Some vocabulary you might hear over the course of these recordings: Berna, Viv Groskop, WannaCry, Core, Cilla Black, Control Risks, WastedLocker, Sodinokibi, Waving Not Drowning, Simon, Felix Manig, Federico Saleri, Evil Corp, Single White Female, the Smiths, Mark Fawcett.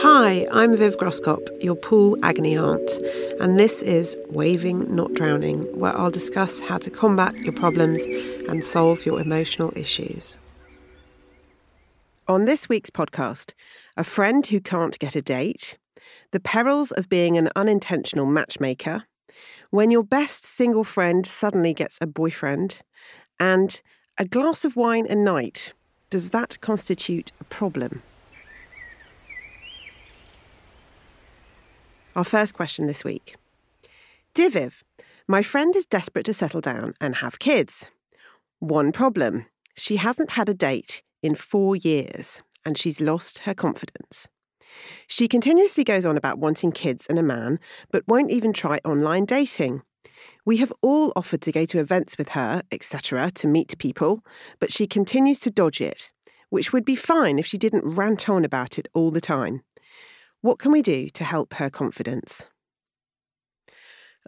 Hi, I'm Viv Groskop, your pool agony aunt, and this is Waving Not Drowning, where I'll discuss how to combat your problems and solve your emotional issues. On this week's podcast, a friend who can't get a date, the perils of being an unintentional matchmaker, when your best single friend suddenly gets a boyfriend, and a glass of wine a night. Does that constitute a problem? Our first question this week. Dear Viv, my friend is desperate to settle down and have kids. One problem, she hasn't had a date in 4 years and she's lost her confidence. She continuously goes on about wanting kids and a man, but won't even try online dating. We have all offered to go to events with her, etc., to meet people, but she continues to dodge it, which would be fine if she didn't rant on about it all the time. What can we do to help her confidence?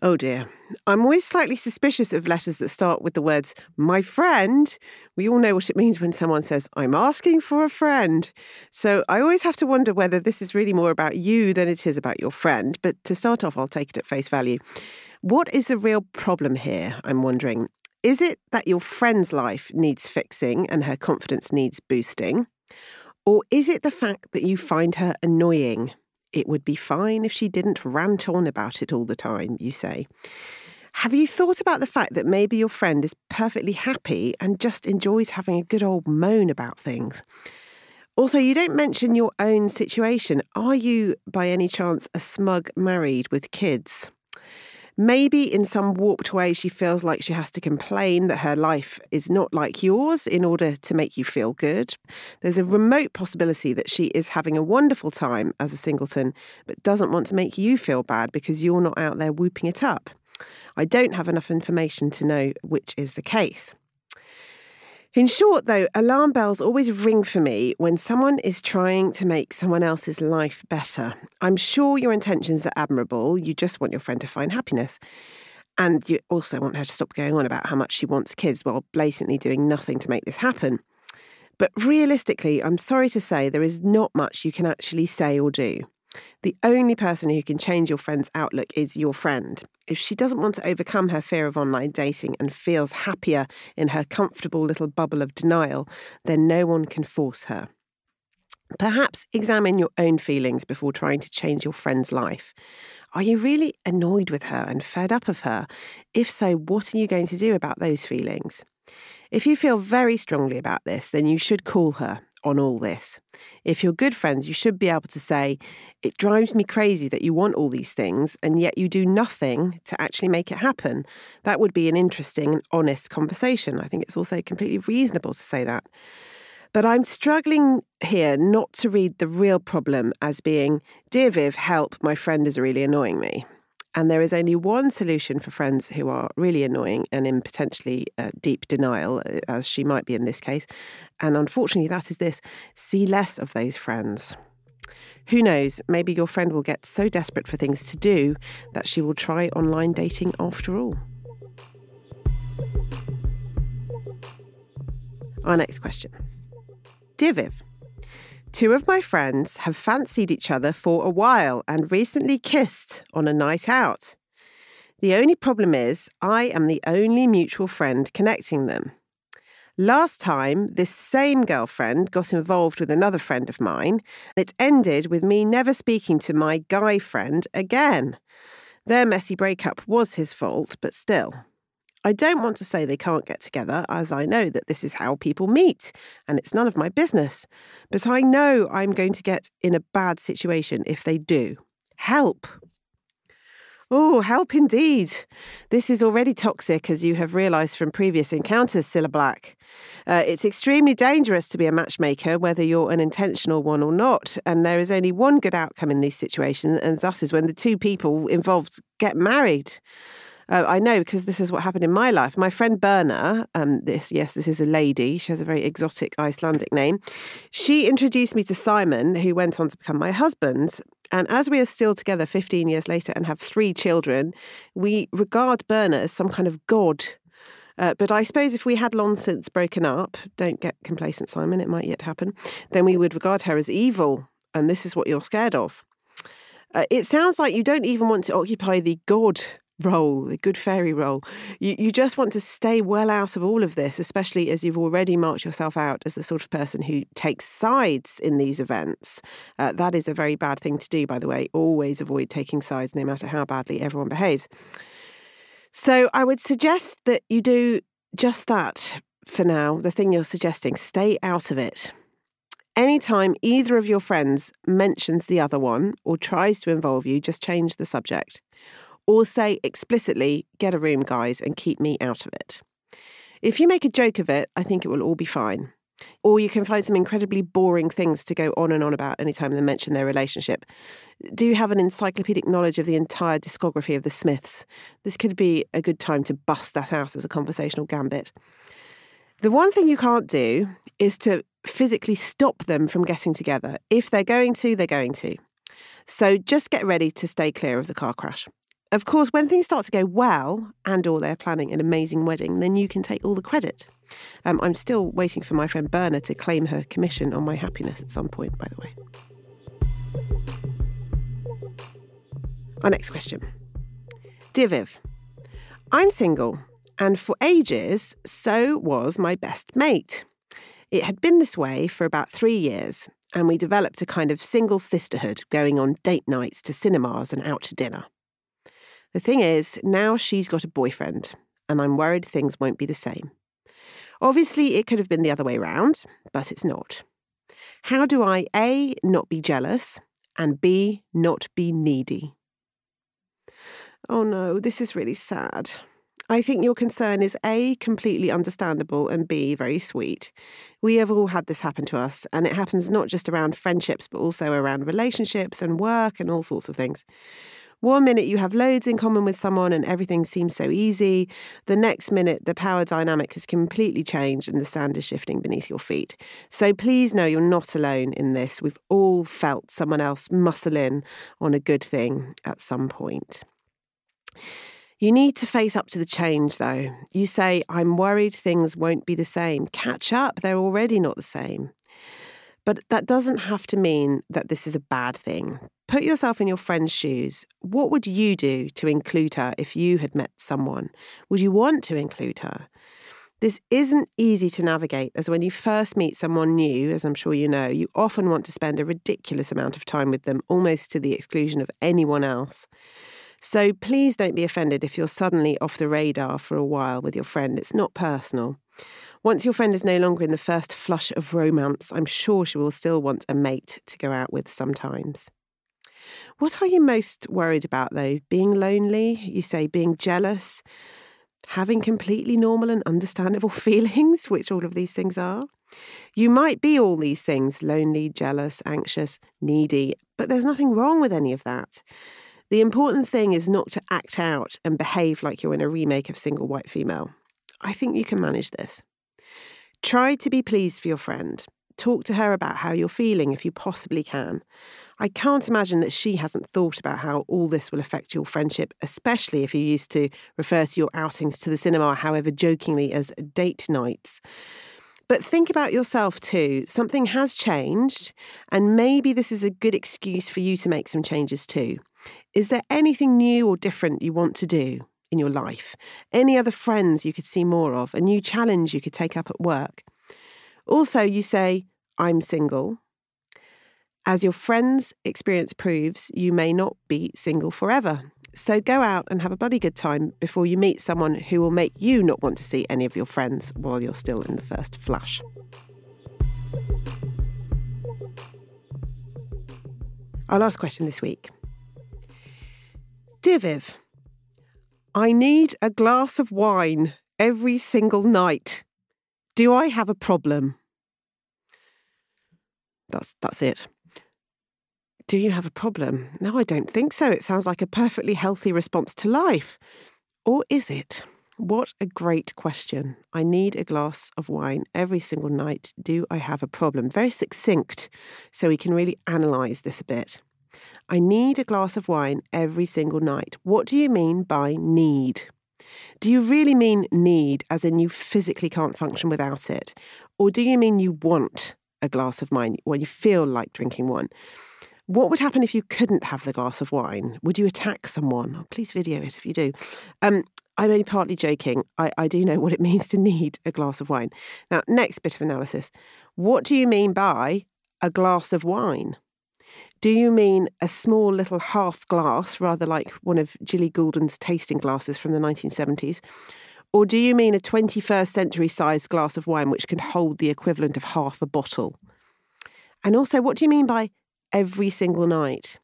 Oh dear, I'm always slightly suspicious of letters that start with the words, my friend. We all know what it means when someone says, I'm asking for a friend. So I always have to wonder whether this is really more about you than it is about your friend. But to start off, I'll take it at face value. What is the real problem here, I'm wondering? Is it that your friend's life needs fixing and her confidence needs boosting? Or is it the fact that you find her annoying? It would be fine if she didn't rant on about it all the time, you say. Have you thought about the fact that maybe your friend is perfectly happy and just enjoys having a good old moan about things? Also, you don't mention your own situation. Are you, by any chance, a smug married with kids? Maybe in some warped way she feels like she has to complain that her life is not like yours in order to make you feel good. There's a remote possibility that she is having a wonderful time as a singleton, but doesn't want to make you feel bad because you're not out there whooping it up. I don't have enough information to know which is the case. In short, though, alarm bells always ring for me when someone is trying to make someone else's life better. I'm sure your intentions are admirable. You just want your friend to find happiness. And you also want her to stop going on about how much she wants kids while blatantly doing nothing to make this happen. But realistically, I'm sorry to say, there is not much you can actually say or do. The only person who can change your friend's outlook is your friend. If she doesn't want to overcome her fear of online dating and feels happier in her comfortable little bubble of denial, then no one can force her. Perhaps examine your own feelings before trying to change your friend's life. Are you really annoyed with her and fed up of her? If so, what are you going to do about those feelings? If you feel very strongly about this, then you should call her on all this. If you're good friends, you should be able to say, it drives me crazy that you want all these things and yet you do nothing to actually make it happen. That would be an interesting and honest conversation. I think it's also completely reasonable to say that. But I'm struggling here not to read the real problem as being, dear Viv, help, my friend is really annoying me. And there is only one solution for friends who are really annoying and in potentially deep denial, as she might be in this case. And unfortunately, that is this. See less of those friends. Who knows? Maybe your friend will get so desperate for things to do that she will try online dating after all. Our next question. Dear Viv, two of my friends have fancied each other for a while and recently kissed on a night out. The only problem is I am the only mutual friend connecting them. Last time, this same girlfriend got involved with another friend of mine, and it ended with me never speaking to my guy friend again. Their messy breakup was his fault, but still. I don't want to say they can't get together, as I know that this is how people meet, and it's none of my business. But I know I'm going to get in a bad situation if they do. Help! Oh, help indeed. This is already toxic, as you have realised from previous encounters, Cilla Black. It's extremely dangerous to be a matchmaker, whether you're an intentional one or not, and there is only one good outcome in these situations, and that is when the two people involved get married. I know, because this is what happened in my life. My friend Berna, this is a lady. She has a very exotic Icelandic name. She introduced me to Simon, who went on to become my husband. And as we are still together 15 years later and have 3 children, we regard Berna as some kind of god. But I suppose if we had long since broken up, don't get complacent, Simon, it might yet happen, then we would regard her as evil. And this is what you're scared of. It sounds like you don't even want to occupy the god role, the good fairy role. You just want to stay well out of all of this, especially as you've already marked yourself out as the sort of person who takes sides in these events. That is a very bad thing to do, by the way. Always avoid taking sides, no matter how badly everyone behaves. So I would suggest that you do just that for now, the thing you're suggesting. Stay out of it. Anytime either of your friends mentions the other one or tries to involve you, just change the subject. Or say explicitly, get a room, guys, and keep me out of it. If you make a joke of it, I think it will all be fine. Or you can find some incredibly boring things to go on and on about anytime they mention their relationship. Do you have an encyclopedic knowledge of the entire discography of the Smiths? This could be a good time to bust that out as a conversational gambit. The one thing you can't do is to physically stop them from getting together. If they're going to, they're going to. So just get ready to stay clear of the car crash. Of course, when things start to go well and or they're planning an amazing wedding, then you can take all the credit. I'm still waiting for my friend Berna to claim her commission on my happiness at some point, by the way. Our next question. Dear Viv, I'm single and for ages, so was my best mate. It had been this way for about 3 years and we developed a kind of single sisterhood going on date nights to cinemas and out to dinner. The thing is, now she's got a boyfriend, and I'm worried things won't be the same. Obviously, it could have been the other way round, but it's not. How do I, A, not be jealous, and B, not be needy? Oh no, this is really sad. I think your concern is A, completely understandable, and B, very sweet. We have all had this happen to us, and it happens not just around friendships, but also around relationships and work and all sorts of things. One minute you have loads in common with someone and everything seems so easy. The next minute the power dynamic has completely changed and the sand is shifting beneath your feet. So please know you're not alone in this. We've all felt someone else muscle in on a good thing at some point. You need to face up to the change, though. You say, I'm worried things won't be the same. Catch up, they're already not the same. But that doesn't have to mean that this is a bad thing. Put yourself in your friend's shoes. What would you do to include her if you had met someone? Would you want to include her? This isn't easy to navigate, as when you first meet someone new, as I'm sure you know, you often want to spend a ridiculous amount of time with them, almost to the exclusion of anyone else. So please don't be offended if you're suddenly off the radar for a while with your friend. It's not personal. Once your friend is no longer in the first flush of romance, I'm sure she will still want a mate to go out with sometimes. What are you most worried about, though? Being lonely? You say being jealous? Having completely normal and understandable feelings, which all of these things are? You might be all these things, lonely, jealous, anxious, needy, but there's nothing wrong with any of that. The important thing is not to act out and behave like you're in a remake of Single White Female. I think you can manage this. Try to be pleased for your friend. Talk to her about how you're feeling if you possibly can. I can't imagine that she hasn't thought about how all this will affect your friendship, especially if you used to refer to your outings to the cinema, however jokingly, as date nights. But think about yourself too. Something has changed, and maybe this is a good excuse for you to make some changes too. Is there anything new or different you want to do in your life? Any other friends you could see more of? A new challenge you could take up at work? Also, you say, I'm single. As your friend's experience proves, you may not be single forever. So go out and have a bloody good time before you meet someone who will make you not want to see any of your friends while you're still in the first flush. Our last question this week. Dear Viv, I need a glass of wine every single night. Do I have a problem? That's it. Do you have a problem? No, I don't think so. It sounds like a perfectly healthy response to life. Or is it? What a great question. I need a glass of wine every single night. Do I have a problem? Very succinct, so we can really analyse this a bit. I need a glass of wine every single night. What do you mean by need? Do you really mean need, as in you physically can't function without it? Or do you mean you want a glass of wine when you feel like drinking one? What would happen if you couldn't have the glass of wine? Would you attack someone? Oh, please video it if you do. I'm only partly joking. I do know what it means to need a glass of wine. Now, next bit of analysis. What do you mean by a glass of wine? Do you mean a small little half glass, rather like one of Gilly Goulden's tasting glasses from the 1970s? Or do you mean a 21st century sized glass of wine which can hold the equivalent of half a bottle? And also, what do you mean by every single night?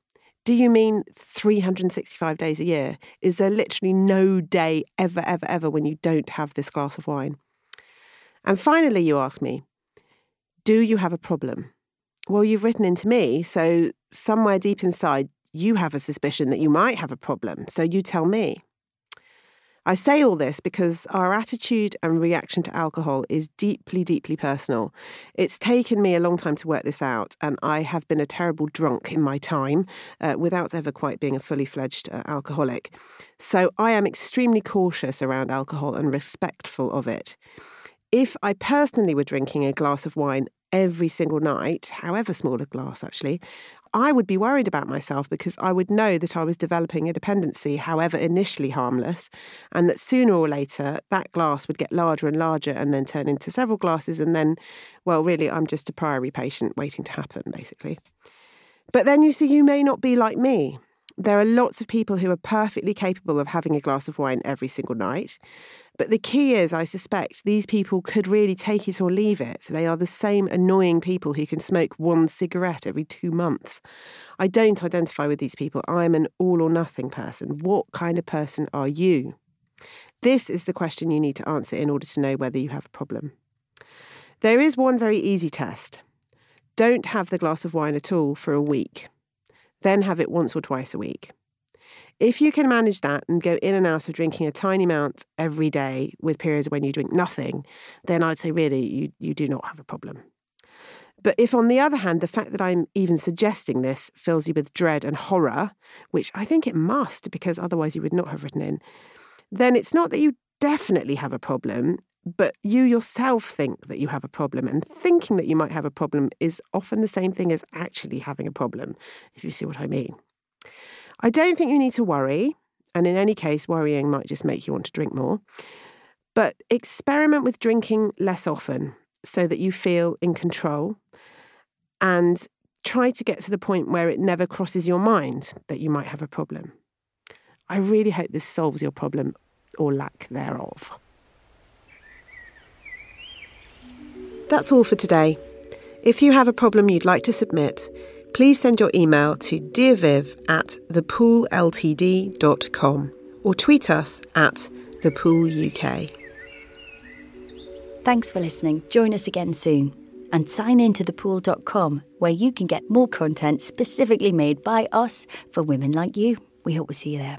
Do you mean 365 days a year? Is there literally no day ever, ever, ever when you don't have this glass of wine? And finally, you ask me, do you have a problem? Well, you've written into me, so somewhere deep inside, you have a suspicion that you might have a problem, so you tell me. I say all this because our attitude and reaction to alcohol is deeply, deeply personal. It's taken me a long time to work this out, and I have been a terrible drunk in my time without ever quite being a fully fledged alcoholic. So I am extremely cautious around alcohol and respectful of it. If I personally were drinking a glass of wine every single night, however small a glass actually, I would be worried about myself because I would know that I was developing a dependency, however initially harmless, and that sooner or later that glass would get larger and larger and then turn into several glasses and then, well, really, I'm just a Priory patient waiting to happen, basically. But then you see, you may not be like me. There are lots of people who are perfectly capable of having a glass of wine every single night. But the key is, I suspect, these people could really take it or leave it. They are the same annoying people who can smoke one cigarette every 2 months. I don't identify with these people. I'm an all or nothing person. What kind of person are you? This is the question you need to answer in order to know whether you have a problem. There is one very easy test. Don't have the glass of wine at all for a week. Then have it once or twice a week. If you can manage that and go in and out of drinking a tiny amount every day with periods when you drink nothing, then I'd say really you do not have a problem. But if, on the other hand, the fact that I'm even suggesting this fills you with dread and horror, which I think it must because otherwise you would not have written in, then it's not that you definitely have a problem, but you yourself think that you have a problem, and thinking that you might have a problem is often the same thing as actually having a problem, if you see what I mean. I don't think you need to worry, and in any case, worrying might just make you want to drink more, but experiment with drinking less often so that you feel in control, and try to get to the point where it never crosses your mind that you might have a problem. I really hope this solves your problem or lack thereof. That's all for today. If you have a problem you'd like to submit, please send your email to dearviv@thepoolltd.com or tweet us @thepooluk. Thanks for listening. Join us again soon and sign in to thepool.com where you can get more content specifically made by us for women like you. We hope we'll see you there.